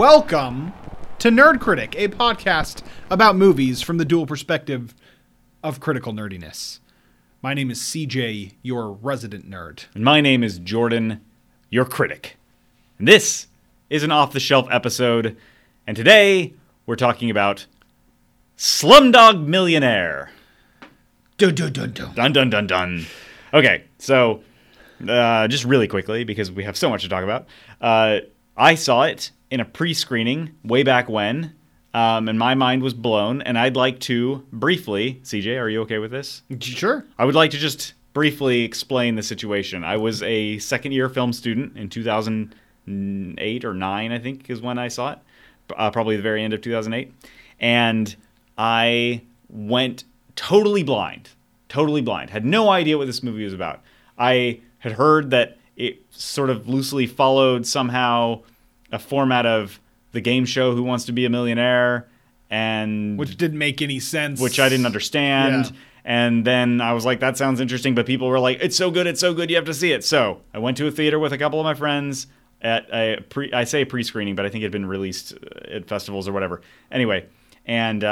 Welcome to Nerd Critic, a podcast about movies from the dual perspective of critical nerdiness. My name is CJ, your resident nerd. And my name is Jordan, your critic. And this is an off-the-shelf episode, and today we're talking about Slumdog Millionaire. Dun, dun, dun, dun. Dun, dun, dun, dun. Okay, so just really quickly, because we have so much to talk about, I saw it in a pre-screening way back when, and my mind was blown, and I'd like to briefly... CJ, are you okay with this? Sure. I would like to just briefly explain the situation. I was a second-year film student in 2008 or 9, I think, is when I saw it. Probably the very end of 2008. And I went totally blind. Had no idea what this movie was about. I had heard that it sort of loosely followed somehow a format of the game show Who Wants to Be a Millionaire, and which didn't make any sense, which I didn't understand. Yeah. And then I was like, that sounds interesting, but people were like, it's so good, you have to see it. So I went to a theater with a couple of my friends at a pre-screening, but I think it had been released at festivals or whatever. Anyway, and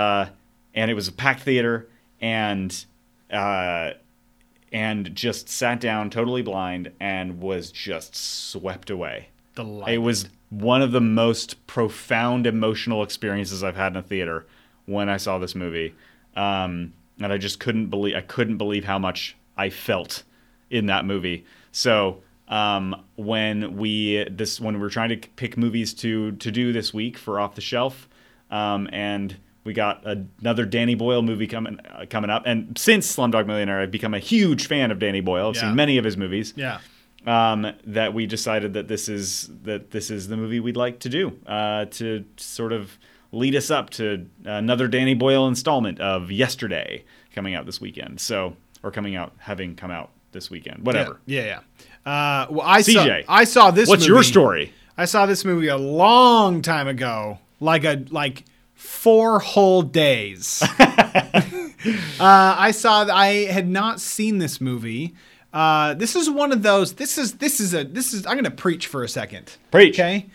it was a packed theater, and just sat down totally blind and was just swept away. Delighted. It was one of the most profound emotional experiences I've had in a theater when I saw this movie. And I just couldn't believe how much I felt in that movie. So when we were trying to pick movies to do this week for Off the Shelf, and we got another Danny Boyle movie coming up. And since Slumdog Millionaire, I've become a huge fan of Danny Boyle. I've seen many of his movies. Yeah. That we decided that this is the movie we'd like to do, to sort of lead us up to another Danny Boyle installment of Yesterday coming out this weekend. So, or having come out this weekend, whatever. Yeah. Well, I saw this movie. What's your story? I saw this movie a long time ago, like 4 whole days. I had not seen this movie. This is one of those, I'm going to preach for a second. Preach. Okay.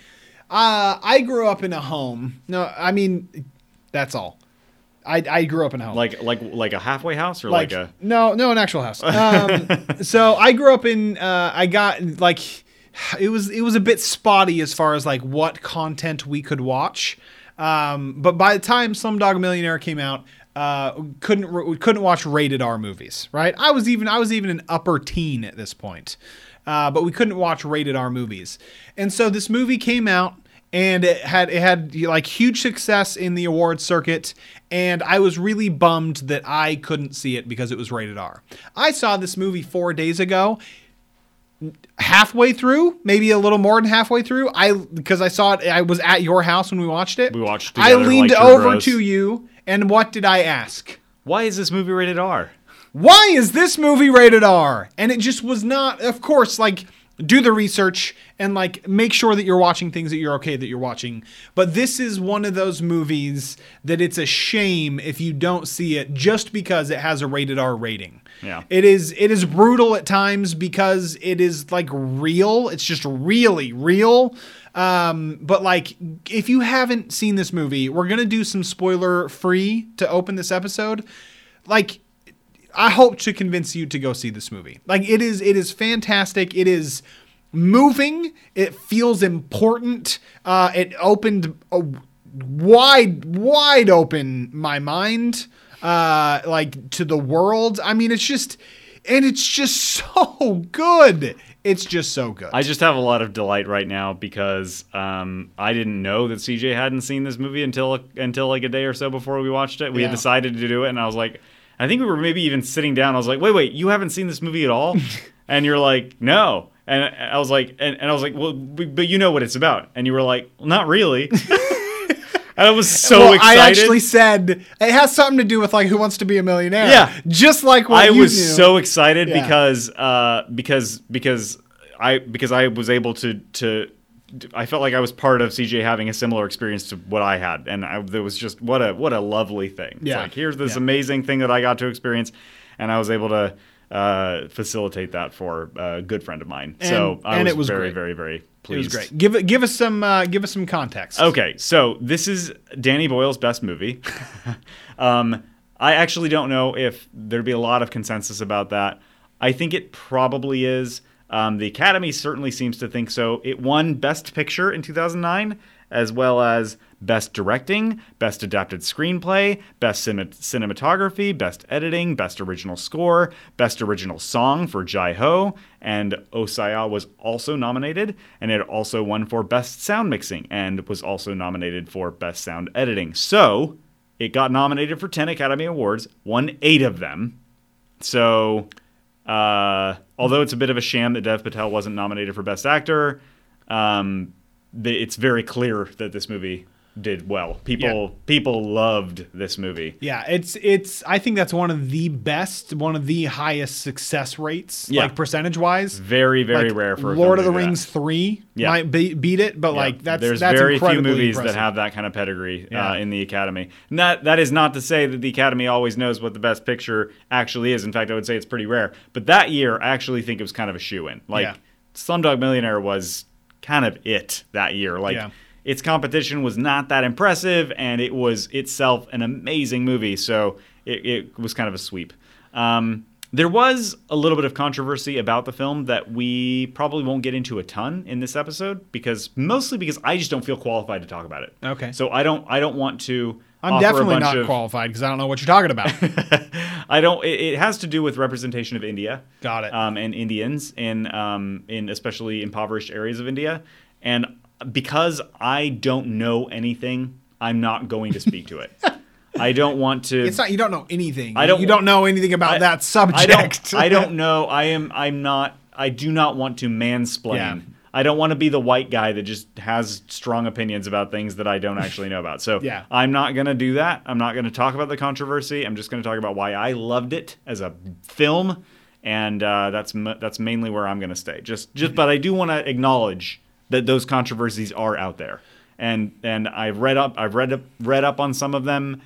I grew up in a home. No, I mean, that's all. I grew up in a home. Like a halfway house or like a. No, an actual house. So I grew up in, it was a bit spotty as far as like what content we could watch. But by the time Slumdog Millionaire came out, we couldn't watch rated R movies, right? I was even an upper teen at this point, but we couldn't watch rated R movies. And so this movie came out, and it had like huge success in the awards circuit, and I was really bummed that I couldn't see it because it was rated R. I saw this movie 4 days ago. Halfway through, maybe a little more than halfway through, because I saw it. I was at your house when we watched it. We watched together. I leaned over to you. And what did I ask? Why is this movie rated R? And it just was not, of course, like, do the research and, like, make sure that you're watching things that you're okay that you're watching. But this is one of those movies that it's a shame if you don't see it just because it has a rated R rating. Yeah. It is brutal at times because it is, like, real. It's just really real. But like, if you haven't seen this movie, we're going to do some spoiler free to open this episode. Like, I hope to convince you to go see this movie. Like, it is fantastic. It is moving. It feels important. It opened wide open my mind, like to the world. I mean, it's just so good. It's just so good. I just have a lot of delight right now because I didn't know that CJ hadn't seen this movie until like a day or so before we watched it. We had decided to do it, and I was like, I think we were maybe even sitting down. I was like, wait, you haven't seen this movie at all? And you're like, no. And I was like, well, but you know what it's about. And you were like, well, not really. And I was excited. I actually said it has something to do with like Who Wants to Be a Millionaire. Yeah, just like what you knew. I was so excited because I was able to. I felt like I was part of CJ having a similar experience to what I had, and there was just what a lovely thing. Yeah. It's like here's this amazing thing that I got to experience, and I was able to facilitate that for a good friend of mine. And, so I and was, it was very, great. Very, very pleased. It was great. Give us some context. Okay, so this is Danny Boyle's best movie. I actually don't know if there'd be a lot of consensus about that. I think it probably is. The Academy certainly seems to think so. It won Best Picture in 2009, as well as Best Directing, Best Adapted Screenplay, Best Cinematography, Best Editing, Best Original Score, Best Original Song for Jai Ho, and Osaya was also nominated, and it also won for Best Sound Mixing, and was also nominated for Best Sound Editing. So, it got nominated for 10 Academy Awards, won 8 of them, so... although it's a bit of a sham that Dev Patel wasn't nominated for Best Actor, it's very clear that this movie did well. People loved this movie. Yeah, it's. I think that's one of the best, one of the highest success rates, like percentage-wise. Very, very rare for a Lord of the Rings 3 might beat it, but like that's very few movies that have that kind of pedigree in the Academy. And that is not to say that the Academy always knows what the best picture actually is. In fact, I would say it's pretty rare. But that year, I actually think it was kind of a shoe-in. Slumdog Millionaire was kind of it that year. Its competition was not that impressive, and it was itself an amazing movie, so it was kind of a sweep. There was a little bit of controversy about the film that we probably won't get into a ton in this episode, mostly because I just don't feel qualified to talk about it. Okay. So I don't want to. I'm definitely not qualified because I don't know what you're talking about. It has to do with representation of India. Got it. And Indians in especially impoverished areas of India, and. Because I don't know anything, I'm not going to speak to it. I don't want to. It's not you don't know anything. You don't know anything about that subject. I don't know. I do not want to mansplain. Yeah. I don't want to be the white guy that just has strong opinions about things that I don't actually know about. So I'm not going to do that. I'm not going to talk about the controversy. I'm just going to talk about why I loved it as a film, and that's mainly where I'm going to stay. But I do want to acknowledge that those controversies are out there, and I've read up on some of them.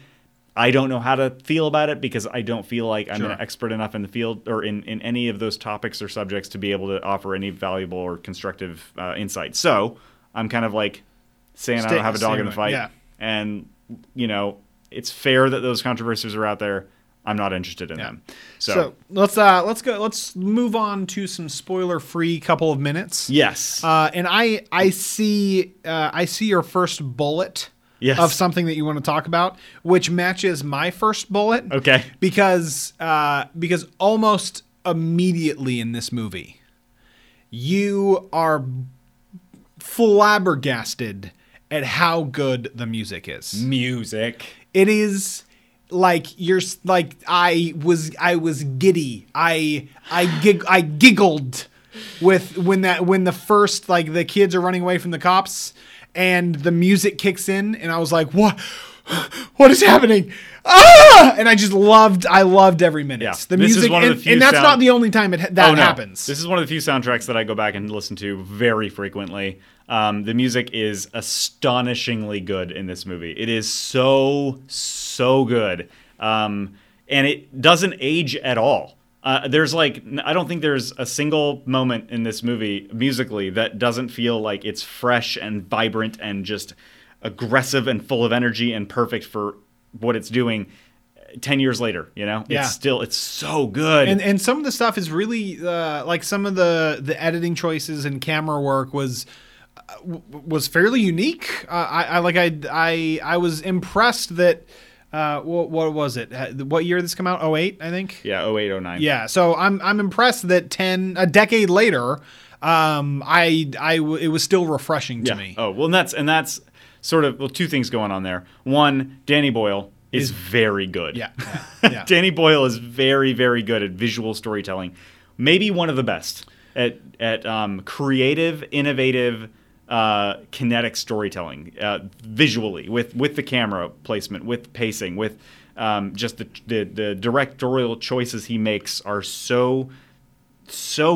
I don't know how to feel about it because I don't feel like I'm an expert enough in the field or in any of those topics or subjects to be able to offer any valuable or constructive insight. So I'm kind of like saying I don't have a dog in the fight, and it's fair that those controversies are out there. I'm not interested in them. So let's go. Let's move on to some spoiler-free couple of minutes. Yes. And I see your first bullet of something that you want to talk about, which matches my first bullet. Okay. Because almost immediately in this movie, you are flabbergasted at how good the music is. It is. I was giddy. I giggled when the first the kids are running away from the cops and the music kicks in, and I was like, what is happening? Ah! And I loved every minute. Yeah. The music, and that's not the only time that happens. This is one of the few soundtracks that I go back and listen to very frequently. The music is astonishingly good in this movie. It is so good. And it doesn't age at all. I don't think there's a single moment in this movie musically that doesn't feel like it's fresh and vibrant and just aggressive and full of energy and perfect for what it's doing 10 years later, it's so good. And some of the stuff is really some of the editing choices and camera work was fairly unique. I was impressed that what was it? What year did this come out? 2008, I think. Yeah, 2008, 2009. Yeah, so I'm impressed that a decade later, it was still refreshing to me. Oh, well, and that's sort of two things going on there. One, Danny Boyle is very good. Yeah. Danny Boyle is very, very good at visual storytelling. Maybe one of the best at creative, innovative, kinetic storytelling, visually with the camera placement, with pacing, with just the directorial choices he makes are so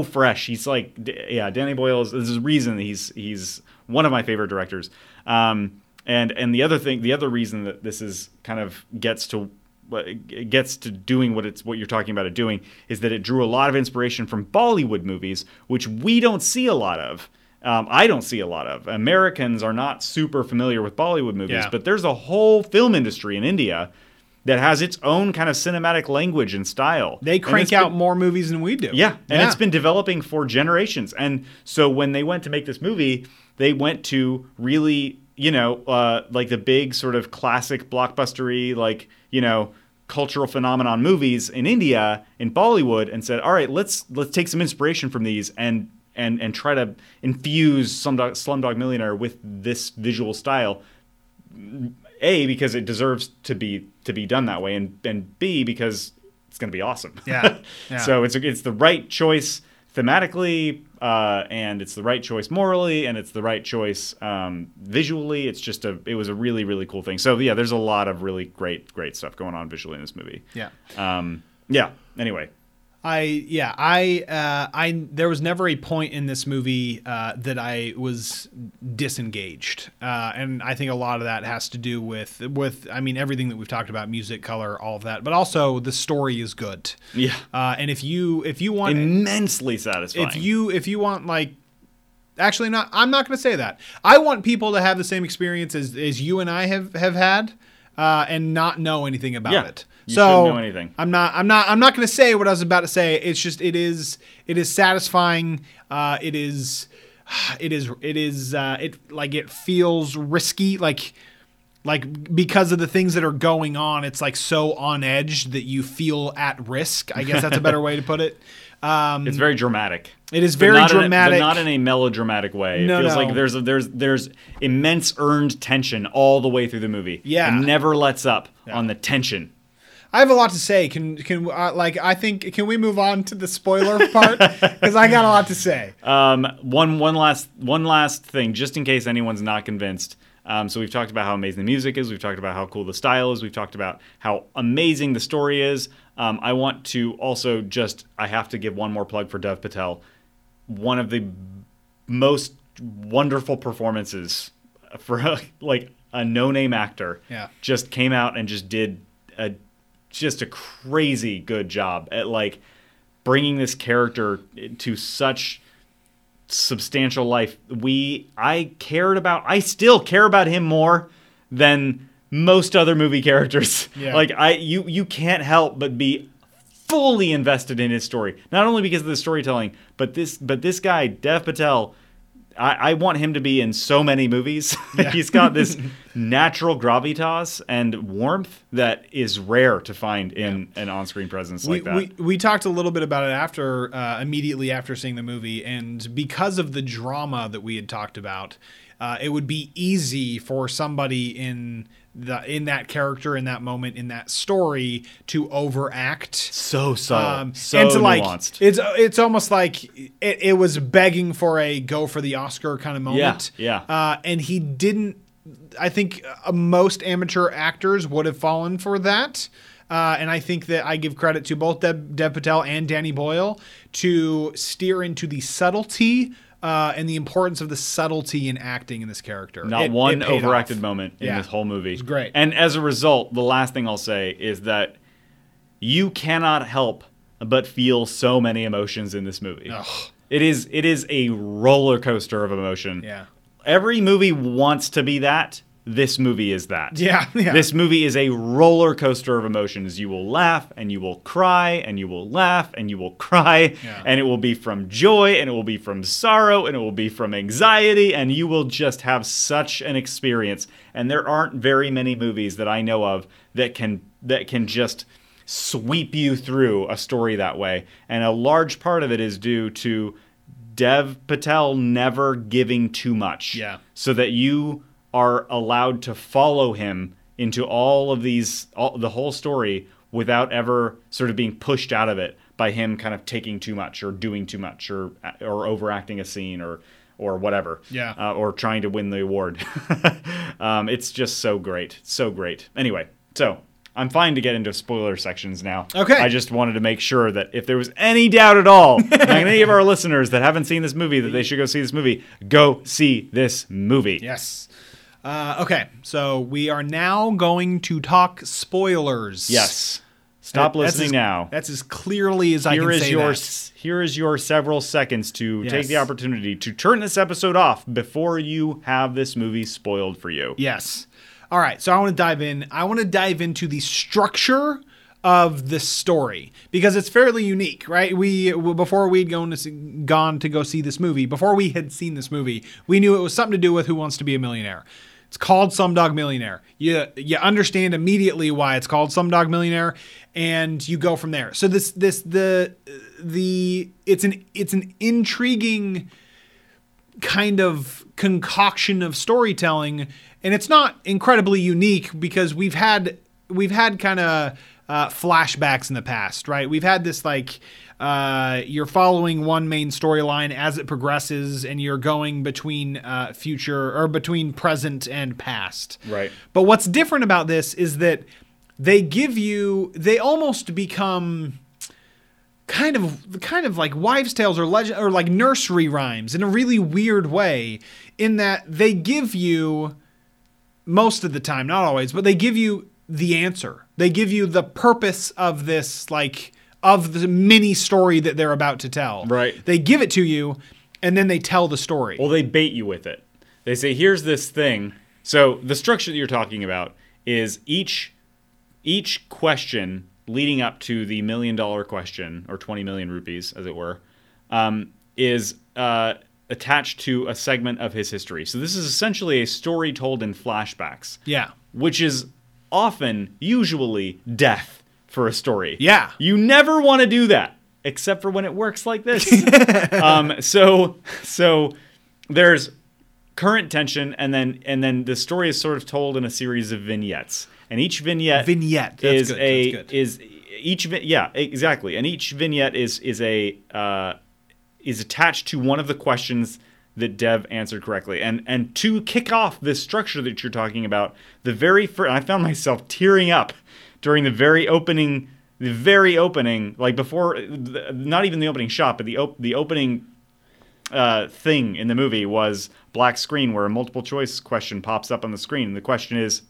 fresh. He's Danny Boyle is the reason he's one of my favorite directors. And the other reason that this is kind of gets to it gets to doing what you're talking about it doing, is that it drew a lot of inspiration from Bollywood movies, which we don't see a lot of. I don't see a lot of. Americans are not super familiar with Bollywood movies, but there's a whole film industry in India that has its own kind of cinematic language and style. They crank out more movies than we do. Yeah, and it's been developing for generations. And so when they went to make this movie, they went to really, like the big sort of classic blockbustery, cultural phenomenon movies in India, in Bollywood, and said, all right, let's take some inspiration from these and try to infuse Slumdog Millionaire with this visual style. A, because it deserves to be done that way, and B, because it's going to be awesome. Yeah. So it's the right choice thematically, and it's the right choice morally, and it's the right choice visually. It's just it was a really, really cool thing. So yeah, there's a lot of really great stuff going on visually in this movie. Yeah. Anyway. There was never a point in this movie that I was disengaged, and I think a lot of that has to do with everything that we've talked about, music, color, all of that, but also the story is good. Yeah, and if you want immensely satisfying, if you want like. Actually, I'm not going to say that. I want people to have the same experience as you and I have had, and not know anything about it. You shouldn't know anything. I'm not going to say what I was about to say. It's just it is satisfying. It feels risky. Like because of the things that are going on, it's like so on edge that you feel at risk. I guess that's a better way to put it. It's very dramatic. It is very dramatic, but not in a melodramatic way. It feels like there's immense earned tension all the way through the movie. Yeah, it never lets up on the tension. I have a lot to say. Can we move on to the spoiler part? Because I got a lot to say. One last thing, just in case anyone's not convinced. So we've talked about how amazing the music is. We've talked about how cool the style is. We've talked about how amazing the story is. I want to also I have to give one more plug for Dev Patel. One of the most wonderful performances for a no-name actor. Yeah. Just came out and just did a crazy good job at bringing this character to such substantial life. I still care about him more than most other movie characters. Yeah. You can't help but be fully invested in his story, not only because of the storytelling, but this guy Dev Patel, I want him to be in so many movies. Yeah. He's got this natural gravitas and warmth that is rare to find in an on-screen presence like that. We talked a little bit about it after, immediately after seeing the movie, and because of the drama that we had talked about, it would be easy for somebody in that character, in that moment, in that story, to overact. So subtle, so nuanced. It's almost like it was begging for a go for the Oscar kind of moment. Yeah. And he didn't. I think most amateur actors would have fallen for that. And I think that I give credit to both Dev Patel and Danny Boyle to steer into the subtlety and the importance of the subtlety in acting in this character. Not one overacted moment in this whole movie. It's great. And as a result, the last thing I'll say is that you cannot help but feel so many emotions in this movie. Ugh. It is a roller coaster of emotion. Yeah. Every movie wants to be that. This movie is that. Yeah. This movie is a roller coaster of emotions. You will laugh and you will cry and you will laugh and you will cry. Yeah. And it will be from joy and it will be from sorrow and it will be from anxiety, and you will just have such an experience. And there aren't very many movies that I know of that can just sweep you through a story that way. And a large part of it is due to Dev Patel never giving too much. Yeah. So that you are allowed to follow him into the whole story without ever sort of being pushed out of it by him kind of taking too much or doing too much or overacting a scene or whatever. Yeah. Or trying to win the award. It's just so great. So great. Anyway, so I'm fine to get into spoiler sections now. Okay. I just wanted to make sure that if there was any doubt at all, like any of our listeners that haven't seen this movie, that they should go see this movie. Go see this movie. Yes. Okay, so we are now going to talk spoilers. Yes. Stop listening now. That's as clearly as I can say that. Here is your several seconds to take the opportunity to turn this episode off before you have this movie spoiled for you. Yes. All right, so I want to dive in. I want to dive into the structure of the story because it's fairly unique, right? We before we'd gone to go see this movie, before we had seen this movie, we knew it was something to do with Who Wants to Be a Millionaire. It's called Slumdog Millionaire. You understand immediately why it's called Slumdog Millionaire, and you go from there. So it's an intriguing kind of concoction of storytelling, and it's not incredibly unique because we've had kind of flashbacks in the past, right? We've had this like. You're following one main storyline as it progresses, and you're going between between present and past. Right. But what's different about this is that they almost become kind of like wives' tales or like nursery rhymes in a really weird way, in that they give you most of the time, not always, but they give you the answer. They give you the purpose of this of the mini story that they're about to tell. Right. They give it to you, and then they tell the story. Well, they bait you with it. They say, here's this thing. So the structure that you're talking about is each question leading up to the $1 million question, or 20 million rupees, as it were, is attached to a segment of his history. So this is essentially a story told in flashbacks. Yeah. Which is often, usually, death. For a story. Yeah. You never want to do that, except for when it works like this. So there's current tension, and then the story is sort of told in a series of vignettes. And each vignette is that's good. Exactly. And each vignette is attached to one of the questions that Dev answered correctly. And to kick off this structure that you're talking about, the very first, I found myself tearing up during the very opening, like before, not even the opening shot, but the opening thing in the movie was black screen where a multiple choice question pops up on the screen. And the question is,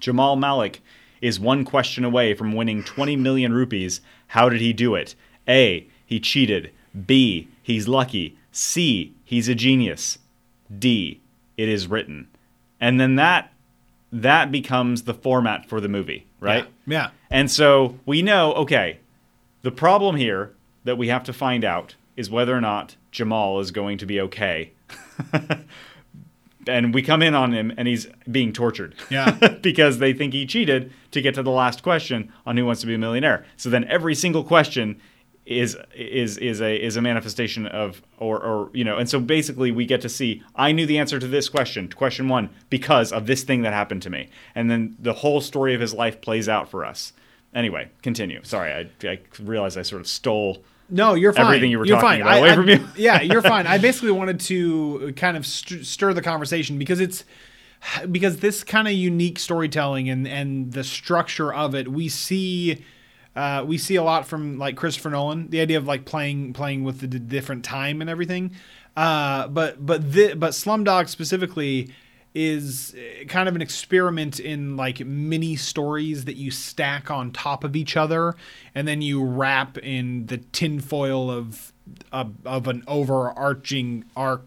Jamal Malik is one question away from winning 20 million rupees. How did he do it? A, he cheated. B, he's lucky. C, he's a genius. D, it is written. And then that becomes the format for the movie. Right? Yeah. And so we know, okay, the problem here that we have to find out is whether or not Jamal is going to be okay. And we come in on him and he's being tortured. Yeah. Because they think he cheated to get to the last question on Who Wants to Be a Millionaire. So then every single question is a manifestation of and so basically we get to see I knew the answer to this question 1 because of this thing that happened to me, and then the whole story of his life plays out for us. Anyway, continue. Sorry, I realized I sort of stole no you're fine everything you were you're talking fine. About I, away I, from you yeah you're fine. I basically wanted to kind of stir the conversation because this kind of unique storytelling and the structure of it, we see a lot from like Christopher Nolan, the idea of like playing with the different time and everything. But Slumdog specifically is kind of an experiment in like mini stories that you stack on top of each other, and then you wrap in the tinfoil of an overarching arc.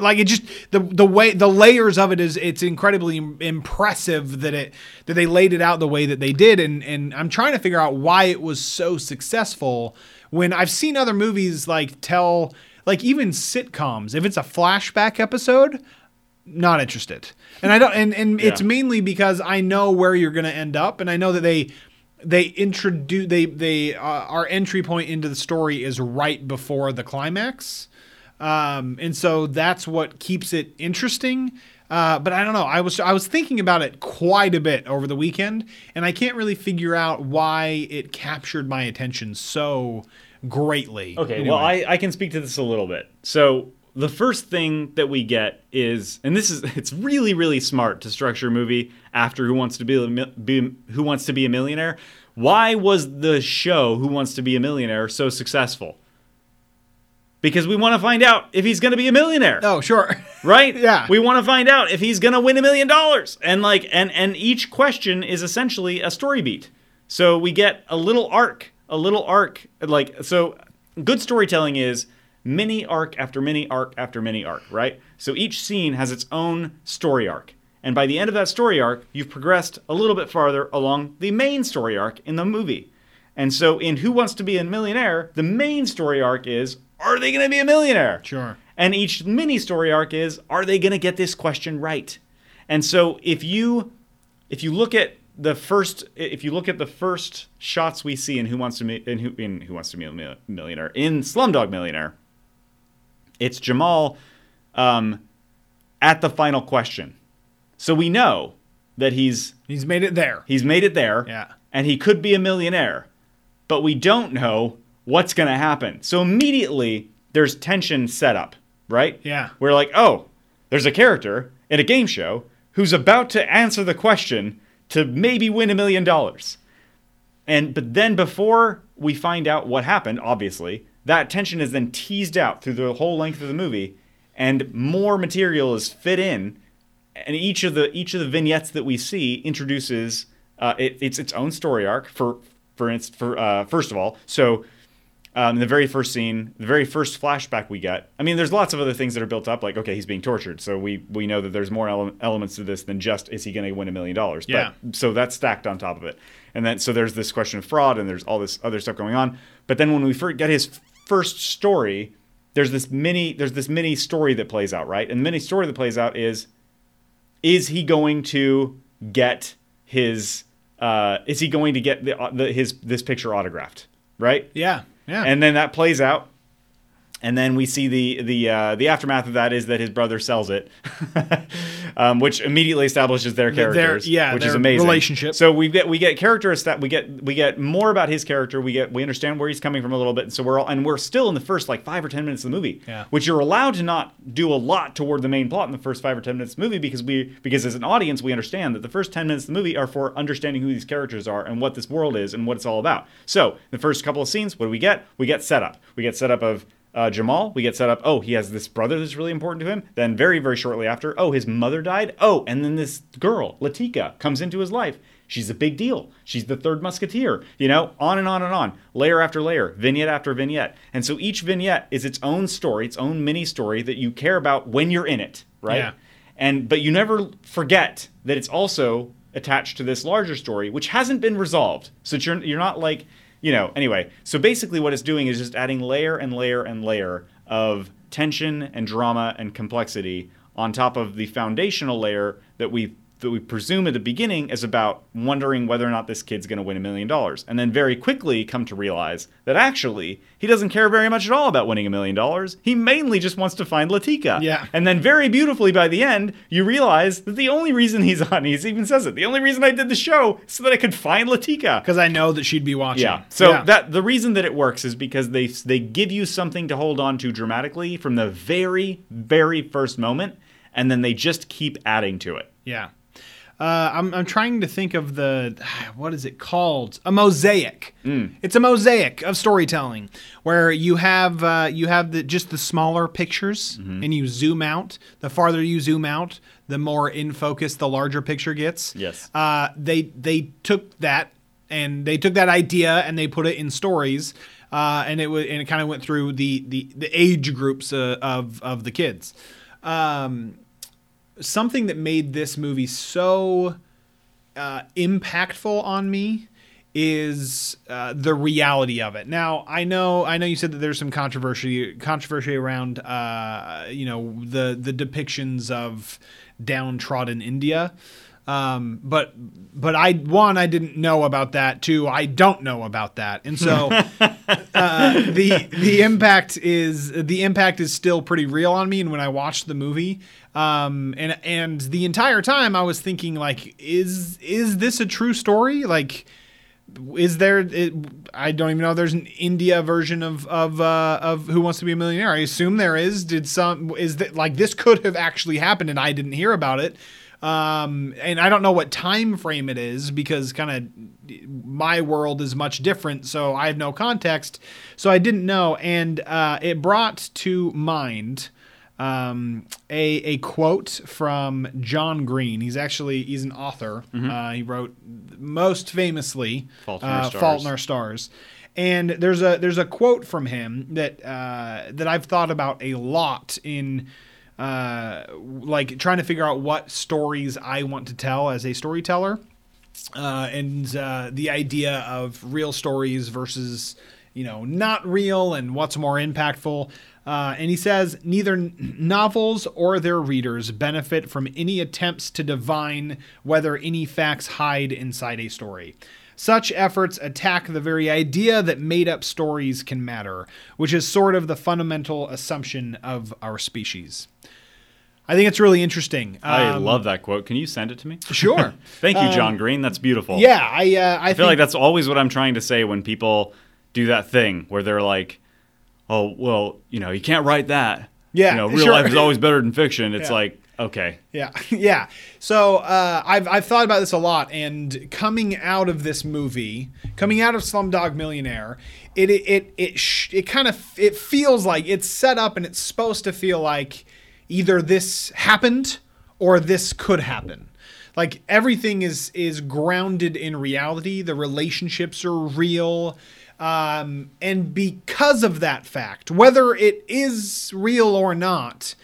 Like it just the way the layers of it is, it's incredibly impressive that they laid it out the way that they did, and I'm trying to figure out why it was so successful when I've seen other movies even sitcoms. If it's a flashback episode, not interested. And I don't and yeah. It's mainly because I know where you're going to end up, and I know that our entry point into the story is right before the climax. And so that's what keeps it interesting. But I don't know. I was thinking about it quite a bit over the weekend, and I can't really figure out why it captured my attention so greatly. Okay. Anyway. Well, I can speak to this a little bit. So the first thing that we get is, and it's really, really smart to structure a movie after Who Wants to Be a Millionaire. Why was the show Who Wants to Be a Millionaire so successful? Because we want to find out if he's going to be a millionaire. Oh, sure. Right? Yeah. We want to find out if he's going to win $1 million. And like, and each question is essentially a story beat. So we get a little arc. Like, so good storytelling is mini arc after mini arc after mini arc, right? So each scene has its own story arc. And by the end of that story arc, you've progressed a little bit farther along the main story arc in the movie. And so in Who Wants to Be a Millionaire, the main story arc is, are they going to be a millionaire? Sure. And each mini story arc is, are they going to get this question right? And so if you look at the first shots we see in Who Wants to Be a Millionaire in Slumdog Millionaire, it's Jamal at the final question. So we know that he's made it there. He's made it there. Yeah. And he could be a millionaire, but we don't know what's going to happen. So immediately there's tension set up, right? Yeah. We're like, oh, there's a character in a game show who's about to answer the question to maybe win $1 million. But then before we find out what happened, obviously, that tension is then teased out through the whole length of the movie, and more material is fit in, and each of the vignettes that we see introduces it's its own story arc for first of all. So the very first scene, the very first flashback we get, I mean, there's lots of other things that are built up, like, okay, he's being tortured. So we know that there's more elements to this than just, is he going to win $1 million? Yeah. But, so that's stacked on top of it. And then, so there's this question of fraud and there's all this other stuff going on. But then when we get his first story, there's this mini story that plays out, right? And the mini story that plays out is he going to get his, this picture autographed, right? Yeah. Yeah. And then that plays out, and then we see the aftermath of that is that his brother sells it, which immediately establishes their characters, which is amazing. Relationship. So we get more about his character. We understand where he's coming from a little bit. And so we're still in the first like 5 or 10 minutes of the movie, which you're allowed to not do a lot toward the main plot in the first 5 or 10 minutes of the movie because as an audience we understand that the first 10 minutes of the movie are for understanding who these characters are and what this world is and what it's all about. So the first couple of scenes, what do we get? We get set up. We get set up of Jamal, we get set up, oh, he has this brother that's really important to him. Then very, very shortly after, oh, his mother died. Oh, and then this girl, Latika, comes into his life. She's a big deal. She's the third musketeer, on and on and on, layer after layer, vignette after vignette. And so each vignette is its own story, its own mini story that you care about when you're in it, right? Yeah. But you never forget that it's also attached to this larger story, which hasn't been resolved. So you're not like... anyway, so basically what it's doing is just adding layer and layer and layer of tension and drama and complexity on top of the foundational layer that we presume at the beginning is about wondering whether or not this kid's going to win $1 million. And then very quickly come to realize that actually he doesn't care very much at all about winning $1 million. He mainly just wants to find Latika. Yeah. And then very beautifully by the end, you realize that the only reason he's on, he even says it, the only reason I did the show is so that I could find Latika. Because I know that she'd be watching. Yeah. So that the reason that it works is because they give you something to hold on to dramatically from the very, very first moment. And then they just keep adding to it. Yeah. I'm trying to think of what is it called? A mosaic. Mm. It's a mosaic of storytelling where you have the smaller pictures, mm-hmm. and you zoom out. The farther you zoom out, the more in focus the larger picture gets. Yes. They took that and they took that idea and they put it in stories. And it kind of went through the age groups of the kids. Something that made this movie so impactful on me is the reality of it. Now, I know you said that there's some controversy around the depictions of downtrodden India, but I didn't know about that. Two, I don't know about that, and so the impact is still pretty real on me. And when I watched the movie. And the entire time I was thinking, like, is this a true story? Like, I don't even know if there's an India version of Who Wants to Be a Millionaire. I assume there is. Is that, like, this could have actually happened and I didn't hear about it. And I don't know what time frame it is, because kind of my world is much different, so I have no context. So I didn't know, and it brought to mind a quote from John Green. He's an author. Mm-hmm. He wrote most famously Fault in Our Stars. And there's a quote from him that I've thought about a lot in like trying to figure out what stories I want to tell as a storyteller, and the idea of real stories versus, not real, and what's more impactful. And he says, neither novels or their readers benefit from any attempts to divine whether any facts hide inside a story. Such efforts attack the very idea that made-up stories can matter, which is sort of the fundamental assumption of our species. I think it's really interesting. I love that quote. Can you send it to me? Sure. Thank you, John Green. That's beautiful. Yeah. I feel like that's always what I'm trying to say when people do that thing where they're like, oh, well, you can't write that. Yeah. Real life is always better than fiction. It's like, okay. Yeah. Yeah. So I've thought about this a lot, and coming out of Slumdog Millionaire, it feels like it's set up, and it's supposed to feel like either this happened or this could happen. Like everything is grounded in reality. The relationships are real. And because of that fact, whether it is real or not,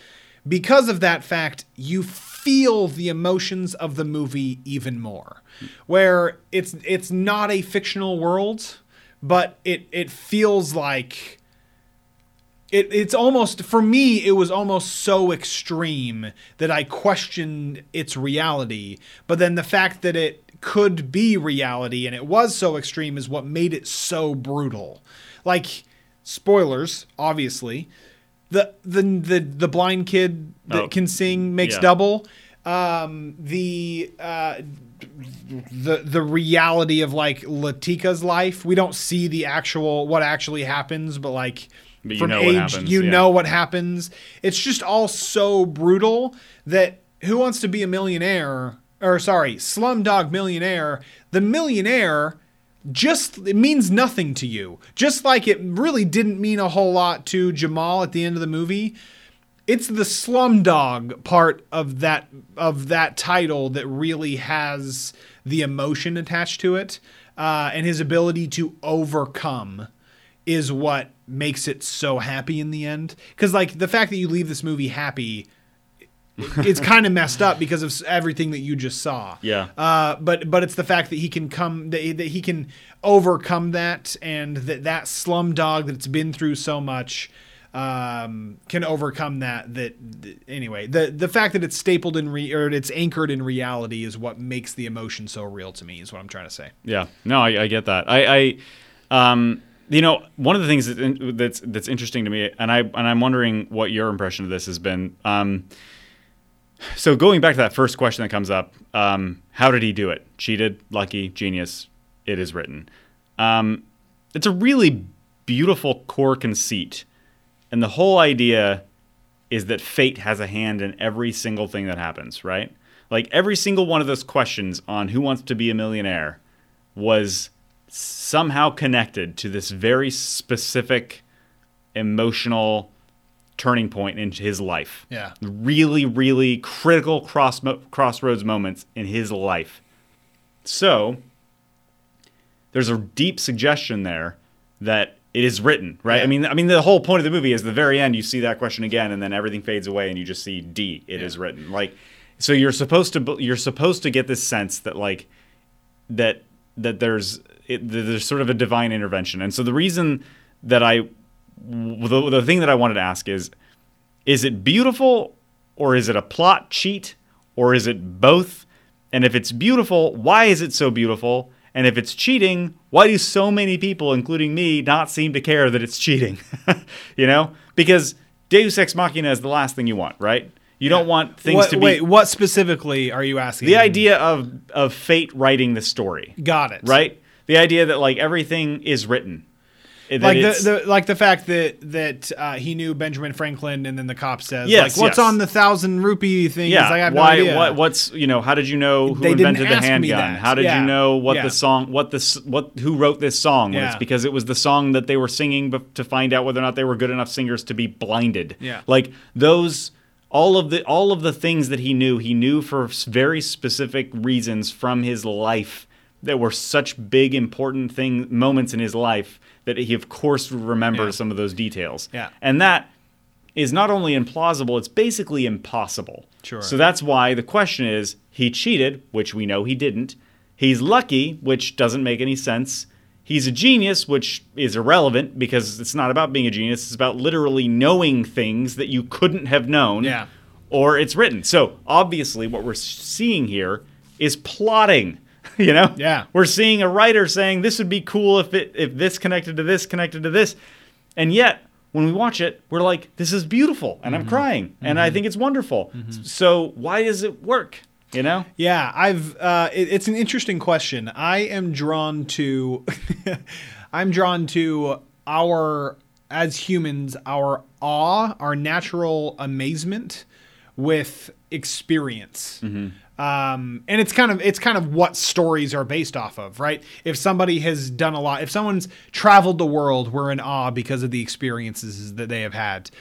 because of that fact, you feel the emotions of the movie even more, where it's not a fictional world, but it feels like it's almost, for me, it was almost so extreme that I questioned its reality. But then the fact that it could be reality and it was so extreme is what made it so brutal. Like, spoilers, obviously. The blind kid that can sing makes double. The reality of like Latika's life. We don't see the what actually happens, but like from age, you know what happens. It's just all so brutal that Who Wants to Be a Millionaire? Or sorry, Slumdog Millionaire. The millionaire. It means nothing to you. Just like it really didn't mean a whole lot to Jamal at the end of the movie. It's the slumdog part of that title that really has the emotion attached to it, and his ability to overcome is what makes it so happy in the end. Because like the fact that you leave this movie happy. It's kind of messed up because of everything that you just saw. Yeah. But it's the fact that he can overcome that, and that slumdog that's been through so much can overcome that. Anyway, the fact that it's stapled in or it's anchored in reality is what makes the emotion so real to me. Is what I'm trying to say. Yeah. No, I get that. I one of the things that's interesting to me, and I'm wondering what your impression of this has been. So going back to that first question that comes up, how did he do it? Cheated, lucky, genius, it is written. It's a really beautiful core conceit. And the whole idea is that fate has a hand in every single thing that happens, right? Like every single one of those questions on Who Wants to Be a Millionaire was somehow connected to this very specific emotional turning point in his life. Yeah. Really, really critical crossroads moments in his life. So there's a deep suggestion there that it is written, right? Yeah. I mean, the whole point of the movie is the very end, you see that question again, and then everything fades away, and you just see D. It is written. Like, so you're supposed to get this sense that like that there's sort of a divine intervention. And so the reason that the thing that I wanted to ask is it beautiful, or is it a plot cheat, or is it both? And if it's beautiful, why is it so beautiful? And if it's cheating, why do so many people, including me, not seem to care that it's cheating? Because Deus Ex Machina is the last thing you want, right? You don't want things to be... Wait, what specifically are you asking? The idea of fate writing the story. Got it. Right? The idea that like everything is written. Like the fact that he knew Benjamin Franklin, and then the cop says, yes, like, what's on the 1,000 rupee thing? Yeah. I have no idea. How did you know who invented the handgun? How did you know who wrote this song? Yeah. It's because it was the song that they were singing to find out whether or not they were good enough singers to be blinded. Yeah. Like those, all of the things that he knew for very specific reasons from his life that were such big, important moments in his life that he, of course, remembers some of those details. Yeah. And that is not only implausible, it's basically impossible. Sure. So that's why the question is, he cheated, which we know he didn't. He's lucky, which doesn't make any sense. He's a genius, which is irrelevant because it's not about being a genius. It's about literally knowing things that you couldn't have known. Yeah. Or it's written. So obviously what we're seeing here is plotting. You know? Yeah. We're seeing a writer saying this would be cool if this connected to this, connected to this. And yet, when we watch it, we're like, this is beautiful. And I'm crying. And I think it's wonderful. So why does it work? You know? Yeah. It's an interesting question. I'm drawn to as humans, our awe, our natural amazement with experience. And it's kind of what stories are based off of, right? If somebody has done a lot, if someone's traveled the world, we're in awe because of the experiences that they have had.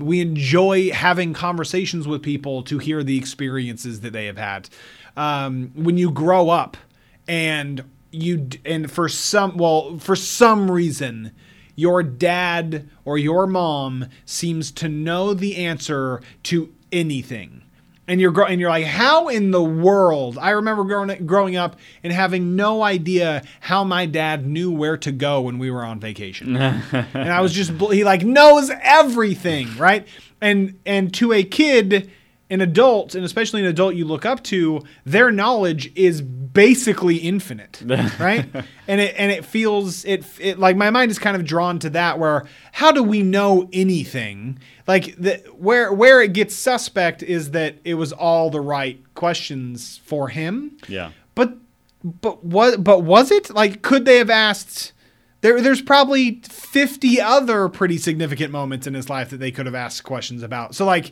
We enjoy having conversations with people to hear the experiences that they have had. When you grow up and for some reason, your dad or your mom seems to know the answer to anything. And you're like, how in the world? I remember growing up and having no idea how my dad knew where to go when we were on vacation. And I was just, he like knows everything, right? And to a kid, an adult, and especially an adult you look up to, their knowledge is basically infinite, right? And it feels like my mind is kind of drawn to that, where how do we know anything? Like where it gets suspect is that it was all the right questions for him. Yeah. But was it? Like, could they have asked? There's probably 50 other pretty significant moments in his life that they could have asked questions about. So like,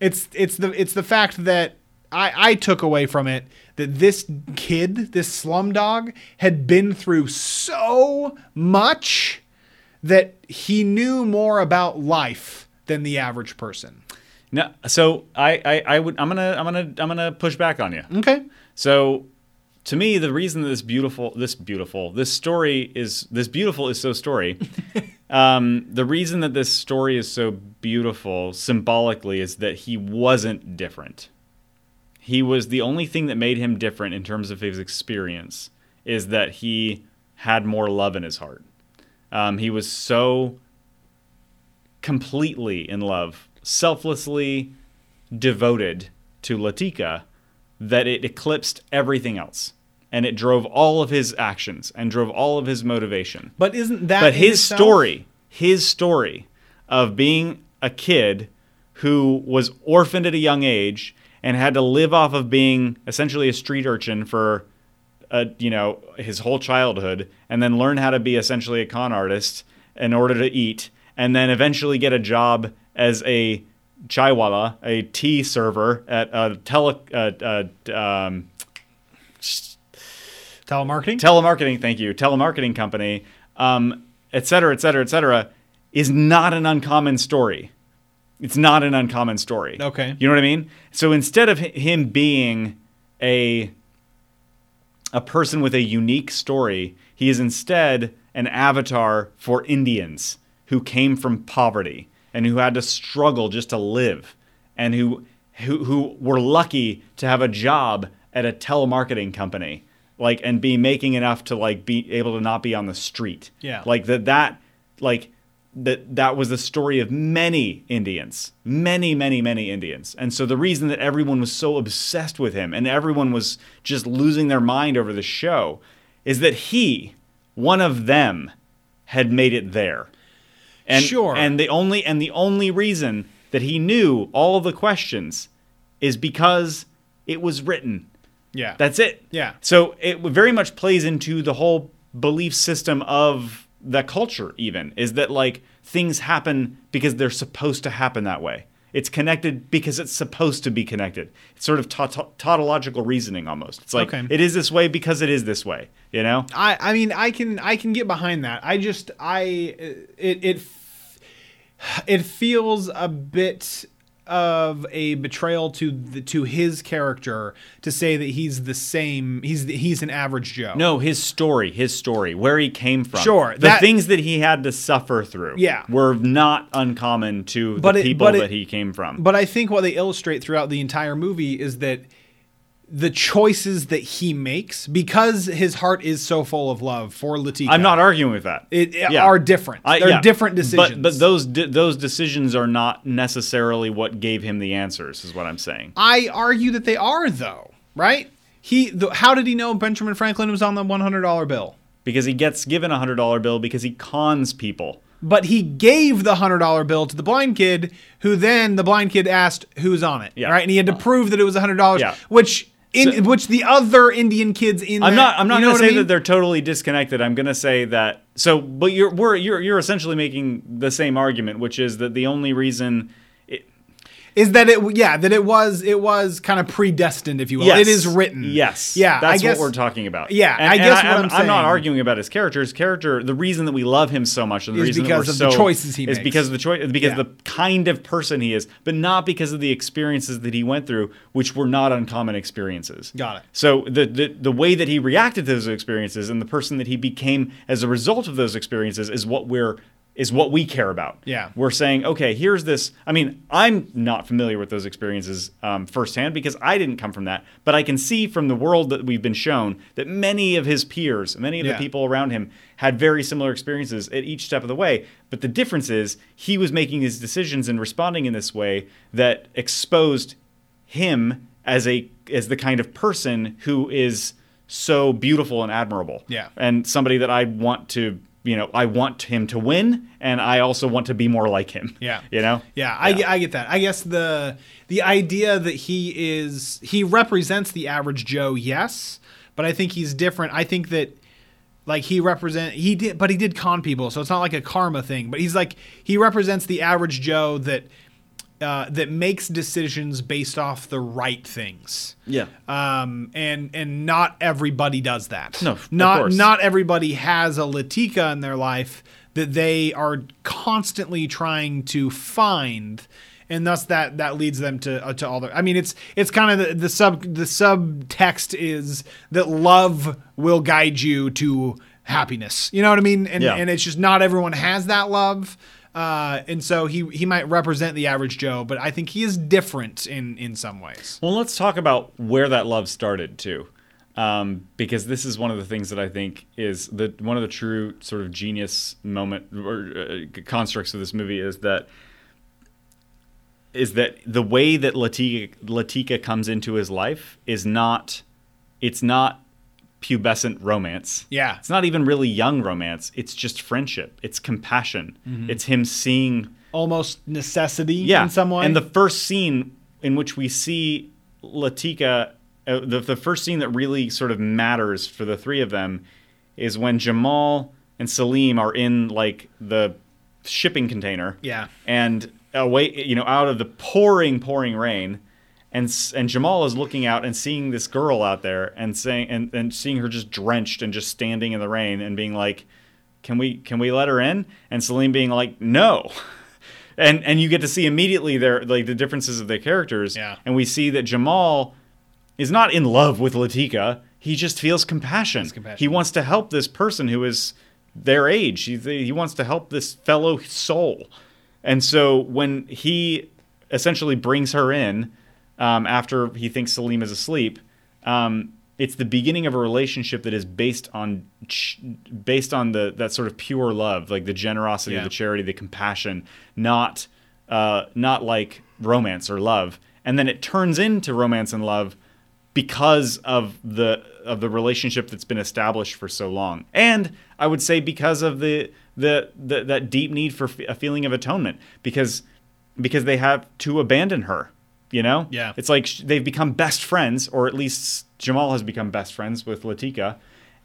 It's the fact that I took away from it that this kid, this slumdog, had been through so much that he knew more about life than the average person. No, so I'm gonna push back on you. Okay. So to me, the reason that this story is so the reason that this story is so beautiful symbolically is that he wasn't different. He was the only thing that made him different in terms of his experience is that he had more love in his heart. He was so completely in love, selflessly devoted to Latika that it eclipsed everything else. And it drove all of his actions and drove all of his motivation. But isn't that? But his story of being a kid who was orphaned at a young age and had to live off of being essentially a street urchin for, his whole childhood, and then learn how to be essentially a con artist in order to eat, and then eventually get a job as a chaiwala, a tea server at a telemarketing, thank you, telemarketing company, et cetera, et cetera, et cetera, is not an uncommon story. It's not an uncommon story. Okay. You know what I mean? So instead of him being a person with a unique story, he is instead an avatar for Indians who came from poverty and who had to struggle just to live and who were lucky to have a job at a telemarketing company. Like, and be making enough to like be able to not be on the street. Yeah. Like that was the story of many Indians, many, many, many Indians. And so the reason that everyone was so obsessed with him and everyone was just losing their mind over the show is that he, one of them, had made it there. And, sure. And the only reason that he knew all the questions is because it was written. Yeah. That's it. Yeah. So it very much plays into the whole belief system of the culture even, is that like things happen because they're supposed to happen that way. It's connected because it's supposed to be connected. It's sort of tautological reasoning almost. It's like, okay, it is this way because it is this way, you know? I mean, I can get behind that. It feels a bit of a betrayal to his character to say that he's the same. He's an average Joe. No, his story, where he came from. Sure, the things that he had to suffer through. Yeah, were not uncommon to the people that he came from. But I think what they illustrate throughout the entire movie is that the choices that he makes, because his heart is so full of love for Latika. I'm not arguing with that. Are different. They're different decisions. But those decisions are not necessarily what gave him the answers, is what I'm saying. I argue that they are, though, right? How did he know Benjamin Franklin was on the $100 bill? Because he gets given a $100 bill because he cons people. But he gave the $100 bill to the blind kid, who then the blind kid asked who's on it, right? And he had to prove that it was $100, which... which the other Indian kids in I'm not going to say that they're totally disconnected. I'm going to say that. So, but you're essentially making the same argument, which is that the only reason it was kind of predestined, if you will. Yes. It is written. Yes. Yeah. That's what we're talking about. Yeah. I'm not arguing about his character. His character, the reason that we love him so much, and the reason that we're so, the choices he makes, is because of the choice, because the kind of person he is, but not because of the experiences that he went through, which were not uncommon experiences. Got it. So the way that he reacted to those experiences and the person that he became as a result of those experiences is what we care about. Yeah. We're saying, okay, here's this. I mean, I'm not familiar with those experiences firsthand because I didn't come from that. But I can see from the world that we've been shown that many of his peers, many of the people around him had very similar experiences at each step of the way. But the difference is he was making his decisions and responding in this way that exposed him as the kind of person who is so beautiful and admirable. Yeah. And somebody that I want to... I want him to win, and I also want to be more like him. Yeah. I get that. I guess the idea that he represents the average Joe, yes, but I think he's different. I think that he did con people, so it's not like a karma thing, but he represents the average Joe that makes decisions based off the right things. Yeah. And not everybody does that. No, of course. Not everybody has a Latika in their life that they are constantly trying to find, and thus that leads them to all their. I mean, it's kind of the subtext is that love will guide you to happiness. You know what I mean? And it's just not everyone has that love. And so he might represent the average Joe, but I think he is different in some ways. Well, let's talk about where that love started too, because this is one of the things that I think is one of the true sort of genius moment or constructs of this movie is that the way that Latika comes into his life is not pubescent romance. Yeah. It's not even really young romance. It's just friendship. It's compassion. Mm-hmm. It's him seeing... almost necessity in some way. And the first scene in which we see Latika, the first scene that really sort of matters for the three of them is when Jamal and Salim are in like the shipping container. Yeah. And away, out of the pouring rain... And Jamal is looking out and seeing this girl out there and saying and seeing her just drenched and just standing in the rain and being like, can we let her in? And Salim being like, no. And you get to see immediately their like the differences of their characters. Yeah. And we see that Jamal is not in love with Latika. He just feels compassion. He wants to help this person who is their age. He wants to help this fellow soul. And so when he essentially brings her in. After he thinks Salim is asleep, it's the beginning of a relationship that is based on that sort of pure love, like the generosity, the charity, the compassion, not like romance or love. And then it turns into romance and love because of the relationship that's been established for so long. And I would say because of the that deep need for a feeling of atonement, because they have to abandon her. You know? Yeah. It's like they've become best friends, or at least Jamal has become best friends with Latika.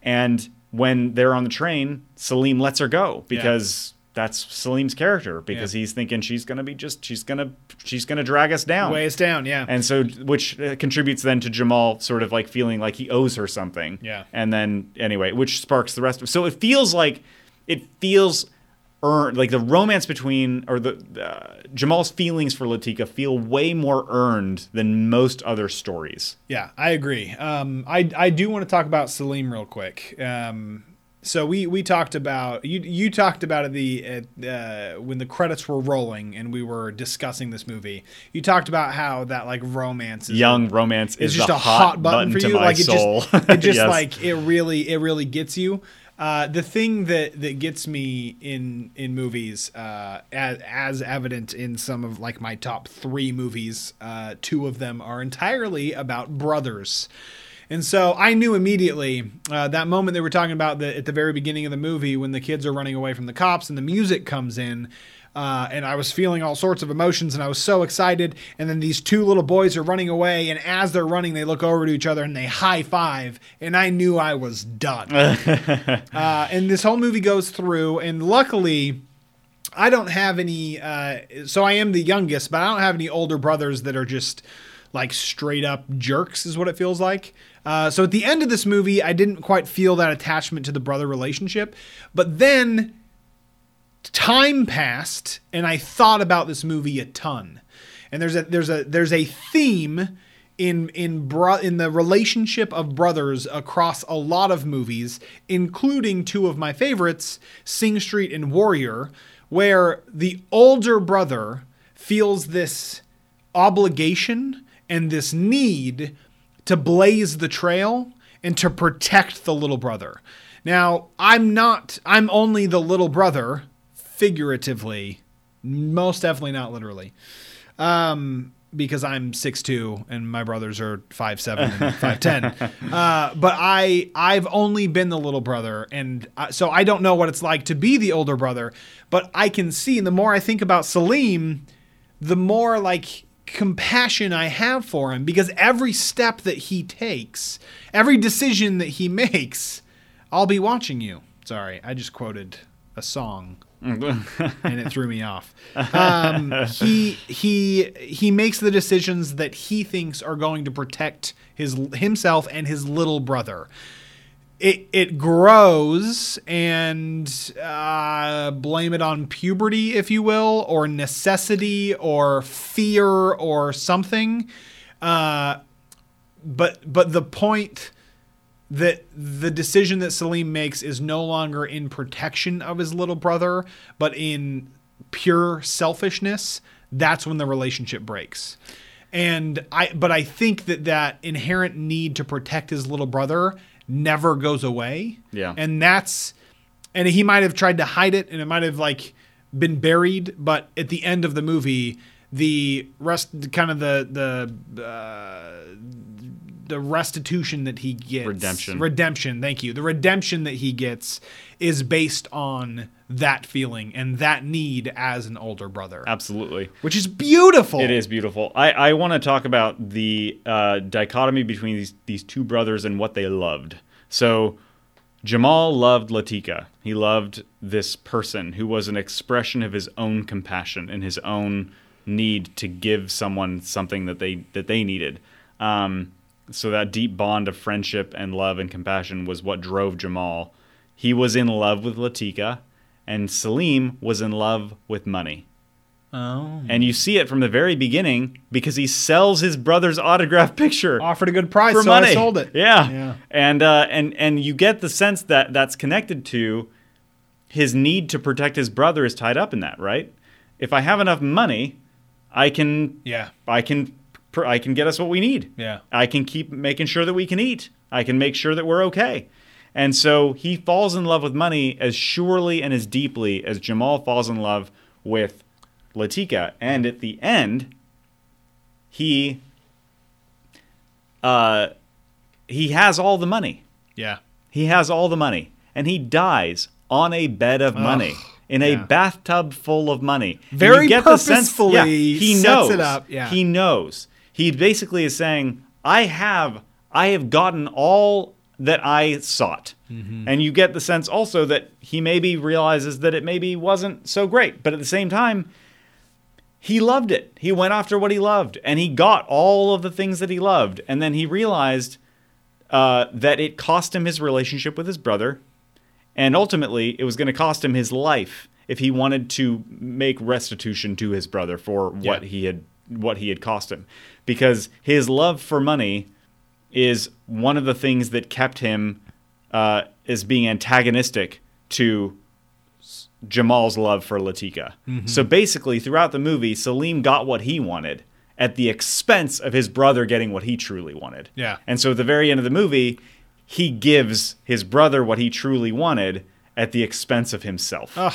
And when they're on the train, Salim lets her go because that's Salim's character, because he's thinking she's gonna drag us down, weigh us down, and so which contributes then to Jamal sort of like feeling like he owes her something, and then anyway, which sparks the rest of. So it feels earned, like the romance between or the Jamal's feelings for Latika feel way more earned than most other stories. Yeah, I agree. I do want to talk about Salim real quick. So we talked about you talked about when the credits were rolling and we were discussing this movie. You talked about how that like romance is young romance is just a hot button for you. Like it just yes. Like it really gets you. The thing that gets me in movies, as evident in some of like my top three movies, two of them are entirely about brothers. And so I knew immediately that moment they were talking about at the very beginning of the movie when the kids are running away from the cops and the music comes in. And I was feeling all sorts of emotions, and I was so excited. And then these two little boys are running away, and as they're running, they look over to each other and they high five. And I knew I was done. And this whole movie goes through, and luckily, I don't have any. So I am the youngest, but I don't have any older brothers that are just like straight up jerks, is what it feels like. So at the end of this movie, I didn't quite feel that attachment to the brother relationship, but then time passed and I thought about this movie a ton. And there's a theme in the relationship of brothers across a lot of movies, including two of my favorites, Sing Street and Warrior, where the older brother feels this obligation and this need to blaze the trail and to protect the little brother. Now, I'm only the little brother, figuratively, most definitely not literally, because I'm 6'2" and my brothers are 5'7" and 5'10". But I've only been the little brother, and so I don't know what it's like to be the older brother. But I can see, and the more I think about Salim, the more like compassion I have for him, because every step that he takes, every decision that he makes, I'll be watching you. Sorry, I just quoted a song. And it threw me off. He makes the decisions that he thinks are going to protect himself and his little brother. It grows, and blame it on puberty, if you will, or necessity or fear or something. But the point that the decision that Salim makes is no longer in protection of his little brother, but in pure selfishness, that's when the relationship breaks. But I think that inherent need to protect his little brother never goes away. Yeah. And he might have tried to hide it and it might have like been buried, but at the end of the movie, the rest, kind of the restitution that he gets, redemption. Thank you. The redemption that he gets is based on that feeling and that need as an older brother. Absolutely. Which is beautiful. It is beautiful. I want to talk about the dichotomy between these two brothers and what they loved. So Jamal loved Latika. He loved this person who was an expression of his own compassion and his own need to give someone something that they needed. So that deep bond of friendship and love and compassion was what drove Jamal. He was in love with Latika, and Salim was in love with money. Oh. And you see it from the very beginning because he sells his brother's autographed picture. Offered a good price, so money. I sold it. Yeah. And you get the sense that that's connected to his need to protect his brother is tied up in that, right? If I have enough money, I can get us what we need. Yeah. I can keep making sure that we can eat. I can make sure that we're okay. And so he falls in love with money as surely and as deeply as Jamal falls in love with Latika. And at the end, he has all the money. Yeah. He has all the money. And he dies on a bed of money. In a bathtub full of money. Very purposefully he sets it up. Yeah. He knows. He basically is saying, I have gotten all that I sought. Mm-hmm. And you get the sense also that he maybe realizes that it maybe wasn't so great. But at the same time, he loved it. He went after what he loved. And he got all of the things that he loved. And then he realized that it cost him his relationship with his brother. And ultimately, it was going to cost him his life if he wanted to make restitution to his brother for what he had cost him. Because his love for money is one of the things that kept him as being antagonistic to Jamal's love for Latika. Mm-hmm. So basically, throughout the movie, Salim got what he wanted at the expense of his brother getting what he truly wanted. Yeah. And so at the very end of the movie, he gives his brother what he truly wanted at the expense of himself. Ugh.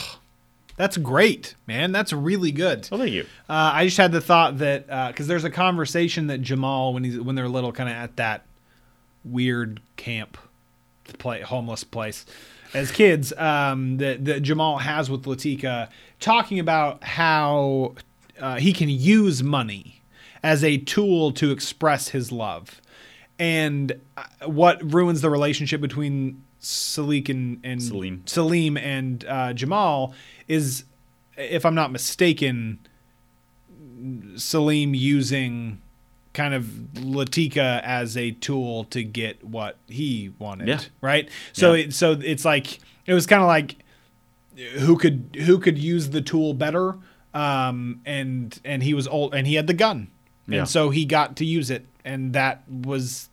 That's great, man. That's really good. Well, thank you. I just had the thought that because there's a conversation that Jamal, when they're little, kind of at that weird camp, homeless place as kids, that Jamal has with Latika, talking about how he can use money as a tool to express his love, and what ruins the relationship between Salik and Salim and Jamal is, if I'm not mistaken, Salim using kind of Latika as a tool to get what he wanted, right? So, so it's like it was kind of like who could use the tool better, and he was old and he had the gun, and so he got to use it. And that was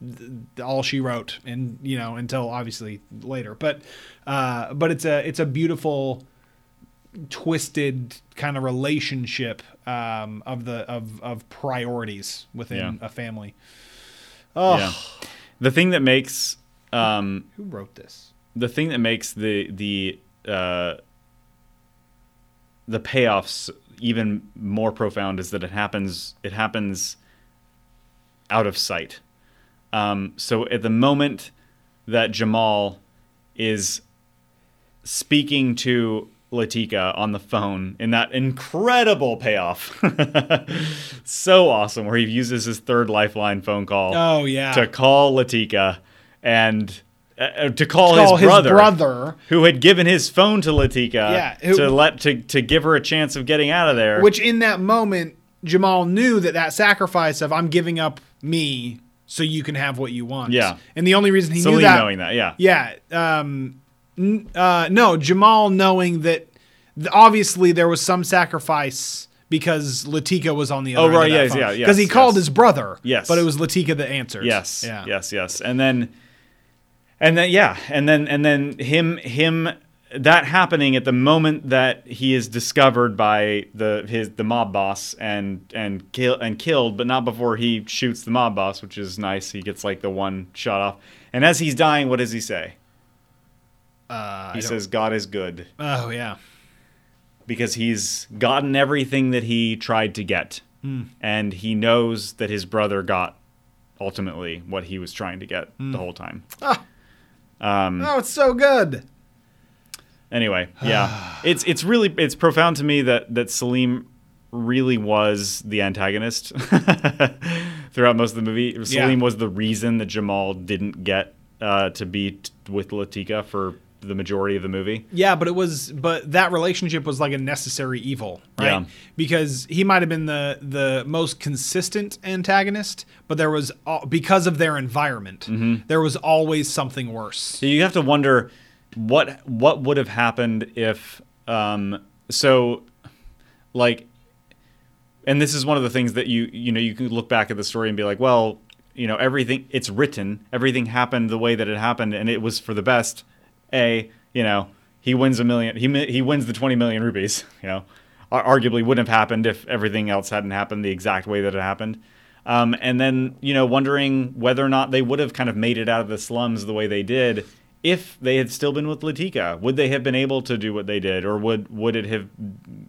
all she wrote, and until obviously later. But it's a beautiful, twisted kind of relationship of priorities within a family. Oh, yeah. The thing that makes who wrote this? The thing that makes the payoffs even more profound is that it happens. It happens out of sight. So at the moment that Jamal is speaking to Latika on the phone in that incredible payoff, so awesome, where he uses his third lifeline phone call to call Latika and to call his brother who had given his phone to Latika to give her a chance of getting out of there. Which in that moment, Jamal knew that sacrifice of I'm giving up me so you can have what you want. Yeah. And the only reason he knew that. Knowing that, yeah. Yeah. No, Jamal knowing that obviously there was some sacrifice because Latika was on the other end of that phone. Because he called his brother. Yes. But it was Latika that answered. Yes. Yeah. Yes. And then him that happening at the moment that he is discovered by the mob boss and killed, but not before he shoots the mob boss, which is nice. He gets like the one shot off. And as he's dying, what does he say? He says, God is good. Oh, yeah. Because he's gotten everything that he tried to get. Mm. And he knows that his brother got ultimately what he was trying to get the whole time. It's so good. Anyway, yeah, it's really profound to me that Salim really was the antagonist throughout most of the movie. Salim was the reason that Jamal didn't get to be with Latika for the majority of the movie. Yeah, but that relationship was like a necessary evil, right? Yeah. Because he might have been the most consistent antagonist, but there was because of their environment, there was always something worse. So you have to wonder. What would have happened if and this is one of the things that you can look back at the story and be like, well, everything, it's written, everything happened the way that it happened, and it was for the best. He wins he wins the 20 million rupees. Arguably wouldn't have happened if everything else hadn't happened the exact way that it happened. And then wondering whether or not they would have kind of made it out of the slums the way they did. If they had still been with Latika, would they have been able to do what they did, or would it have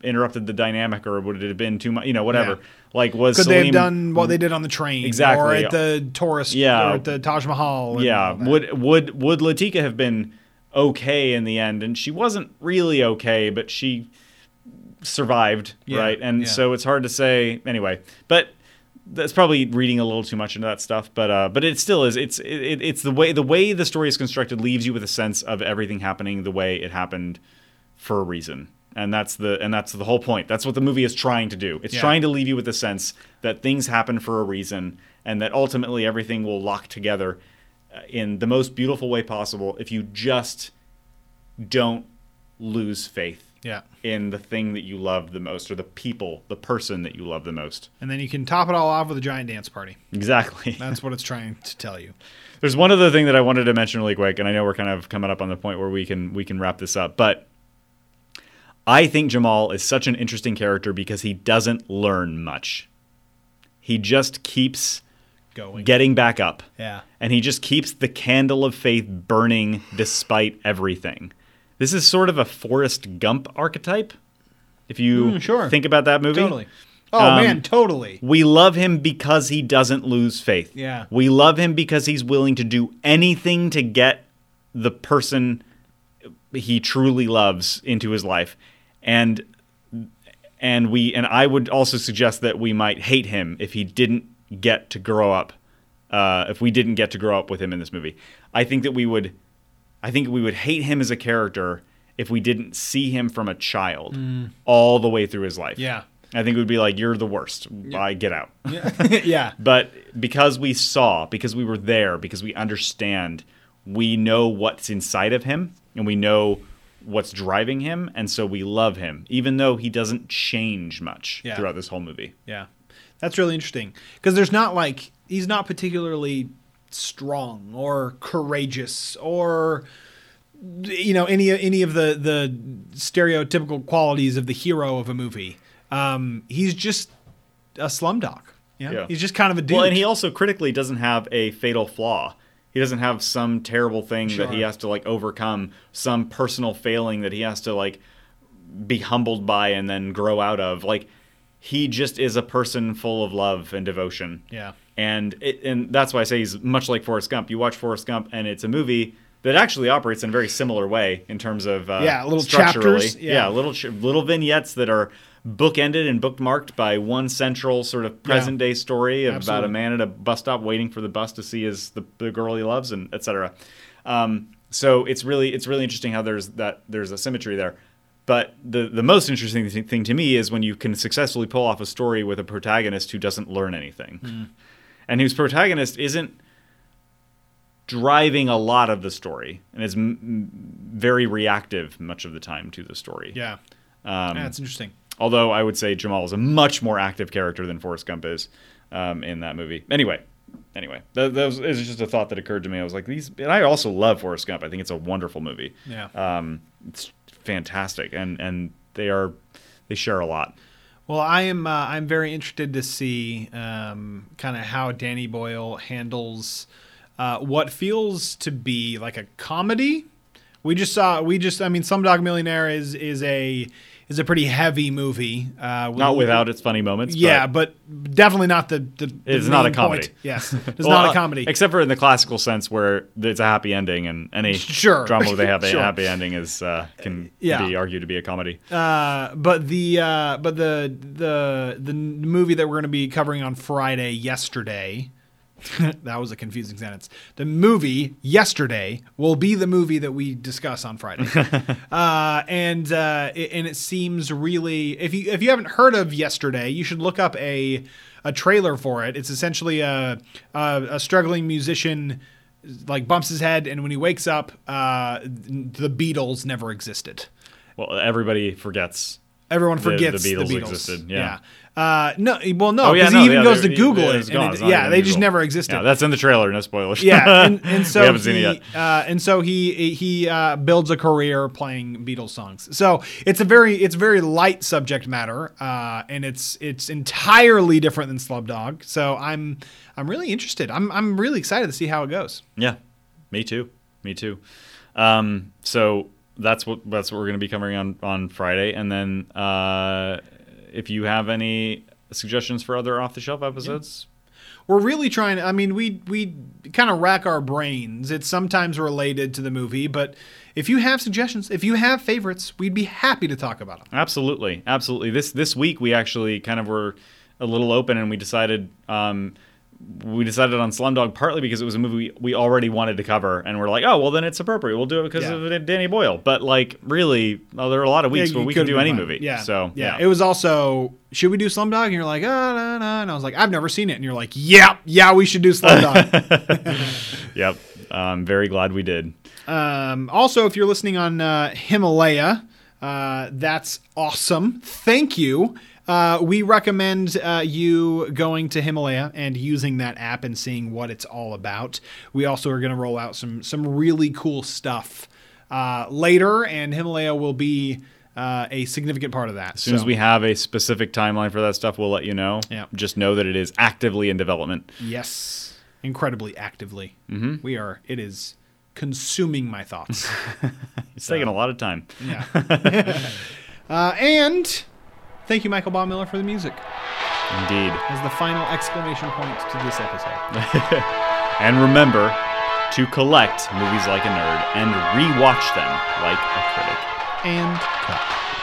interrupted the dynamic, or would it have been too much? Whatever. Yeah. Could they have done what they did on the train, exactly, or at the tourist, or at the Taj Mahal? Would Latika have been okay in the end? And she wasn't really okay, but she survived, right? And so it's hard to say. Anyway, but that's probably reading a little too much into that stuff, but it still is. It's the way the story is constructed leaves you with a sense of everything happening the way it happened for a reason, and that's the whole point. That's what the movie is trying to do. It's trying to leave you with a sense that things happen for a reason, and that ultimately everything will lock together in the most beautiful way possible if you just don't lose faith. Yeah. In the thing that you love the most, or the person that you love the most. And then you can top it all off with a giant dance party. Exactly. That's what it's trying to tell you. There's one other thing that I wanted to mention really quick, and I know we're kind of coming up on the point where we can wrap this up, but I think Jamal is such an interesting character because he doesn't learn much. He just keeps getting back up. Yeah. And he just keeps the candle of faith burning despite everything. This is sort of a Forrest Gump archetype, if you think about that movie. Totally. Oh, man, totally. We love him because he doesn't lose faith. Yeah. We love him because he's willing to do anything to get the person he truly loves into his life. And I would also suggest that we might hate him if he didn't get to grow up, if we didn't get to grow up with him in this movie. I think we would hate him as a character if we didn't see him from a child all the way through his life. Yeah. I think it would be like, you're the worst. Yeah. I get out. Yeah. Yeah. But because we saw, because we were there, because we understand, we know what's inside of him and we know what's driving him. And so we love him, even though he doesn't change much throughout this whole movie. Yeah. That's really interesting because there's not like, he's not particularly strong or courageous or any of the stereotypical qualities of the hero of a movie. He's just a slumdog. Yeah. He's just kind of a dude. Well, and he also critically doesn't have a fatal flaw. He doesn't have some terrible thing that he has to like overcome, some personal failing that he has to like be humbled by and then grow out of. Like he just is a person full of love and devotion. Yeah. And that's why I say he's much like Forrest Gump. You watch Forrest Gump, and it's a movie that actually operates in a very similar way in terms of little structurally. Chapters. Yeah, little vignettes that are bookended and bookmarked by one central sort of present-day story about a man at a bus stop waiting for the bus to see the girl he loves, and et cetera. So it's really interesting how there's a symmetry there. But the most interesting thing to me is when you can successfully pull off a story with a protagonist who doesn't learn anything. Mm. And whose protagonist isn't driving a lot of the story and is very reactive much of the time to the story. Yeah. That's interesting. Although I would say Jamal is a much more active character than Forrest Gump is in that movie. Anyway, it was just a thought that occurred to me. I was like, and I also love Forrest Gump. I think it's a wonderful movie. Yeah. It's fantastic. And they share a lot. Well, I'm very interested to see kind of how Danny Boyle handles what feels to be like a comedy. Slumdog Millionaire is a pretty heavy movie. Not without its funny moments. Yeah, but definitely not the it's not a comedy. Point. Yes, it's not a comedy. Except for in the classical sense where it's a happy ending, and any drama where they have a happy ending is can be argued to be a comedy. But the movie that we're going to be covering on Friday, Yesterday. That was a confusing sentence. The movie Yesterday will be the movie that we discuss on Friday. And it seems really, if you haven't heard of Yesterday, you should look up a trailer for it. It's essentially a struggling musician like bumps his head, and when he wakes up, the Beatles never existed. Well, everyone forgets the Beatles existed. Yeah. No. He goes to Google it. They just never existed. Yeah, that's in the trailer. No spoilers. Yeah, and so we haven't seen it yet. And so he builds a career playing Beatles songs. So it's a very light subject matter, and it's entirely different than Slumdog. So I'm really interested. I'm really excited to see how it goes. Yeah, me too. So. That's what we're going to be covering on Friday. And then if you have any suggestions for other off-the-shelf episodes. We're really trying to, we kind of rack our brains. It's sometimes related to the movie. But if you have suggestions, if you have favorites, we'd be happy to talk about them. Absolutely. This week we actually kind of were a little open, and we decided on Slumdog partly because it was a movie we already wanted to cover, and we're like, oh, well, then it's appropriate. We'll do it because of Danny Boyle. But, like, really, there are a lot of weeks where we could do any movie. Yeah. So, yeah. It was also, should we do Slumdog? And you're like, oh, no, no. And I was like, I've never seen it. And you're like, yeah, we should do Slumdog. Yep. I'm very glad we did. Also, if you're listening on Himalaya, that's awesome. Thank you. We recommend you going to Himalaya and using that app and seeing what it's all about. We also are going to roll out some really cool stuff later, and Himalaya will be a significant part of that. As soon as we have a specific timeline for that stuff, we'll let you know. Yep. Just know that it is actively in development. Yes, incredibly actively. Mm-hmm. We are. It is consuming my thoughts. It's taking a lot of time. Yeah. And... thank you, Michael Baumiller, for the music. Indeed. As the final exclamation point to this episode. And remember to collect movies like a nerd and rewatch them like a critic. And cut.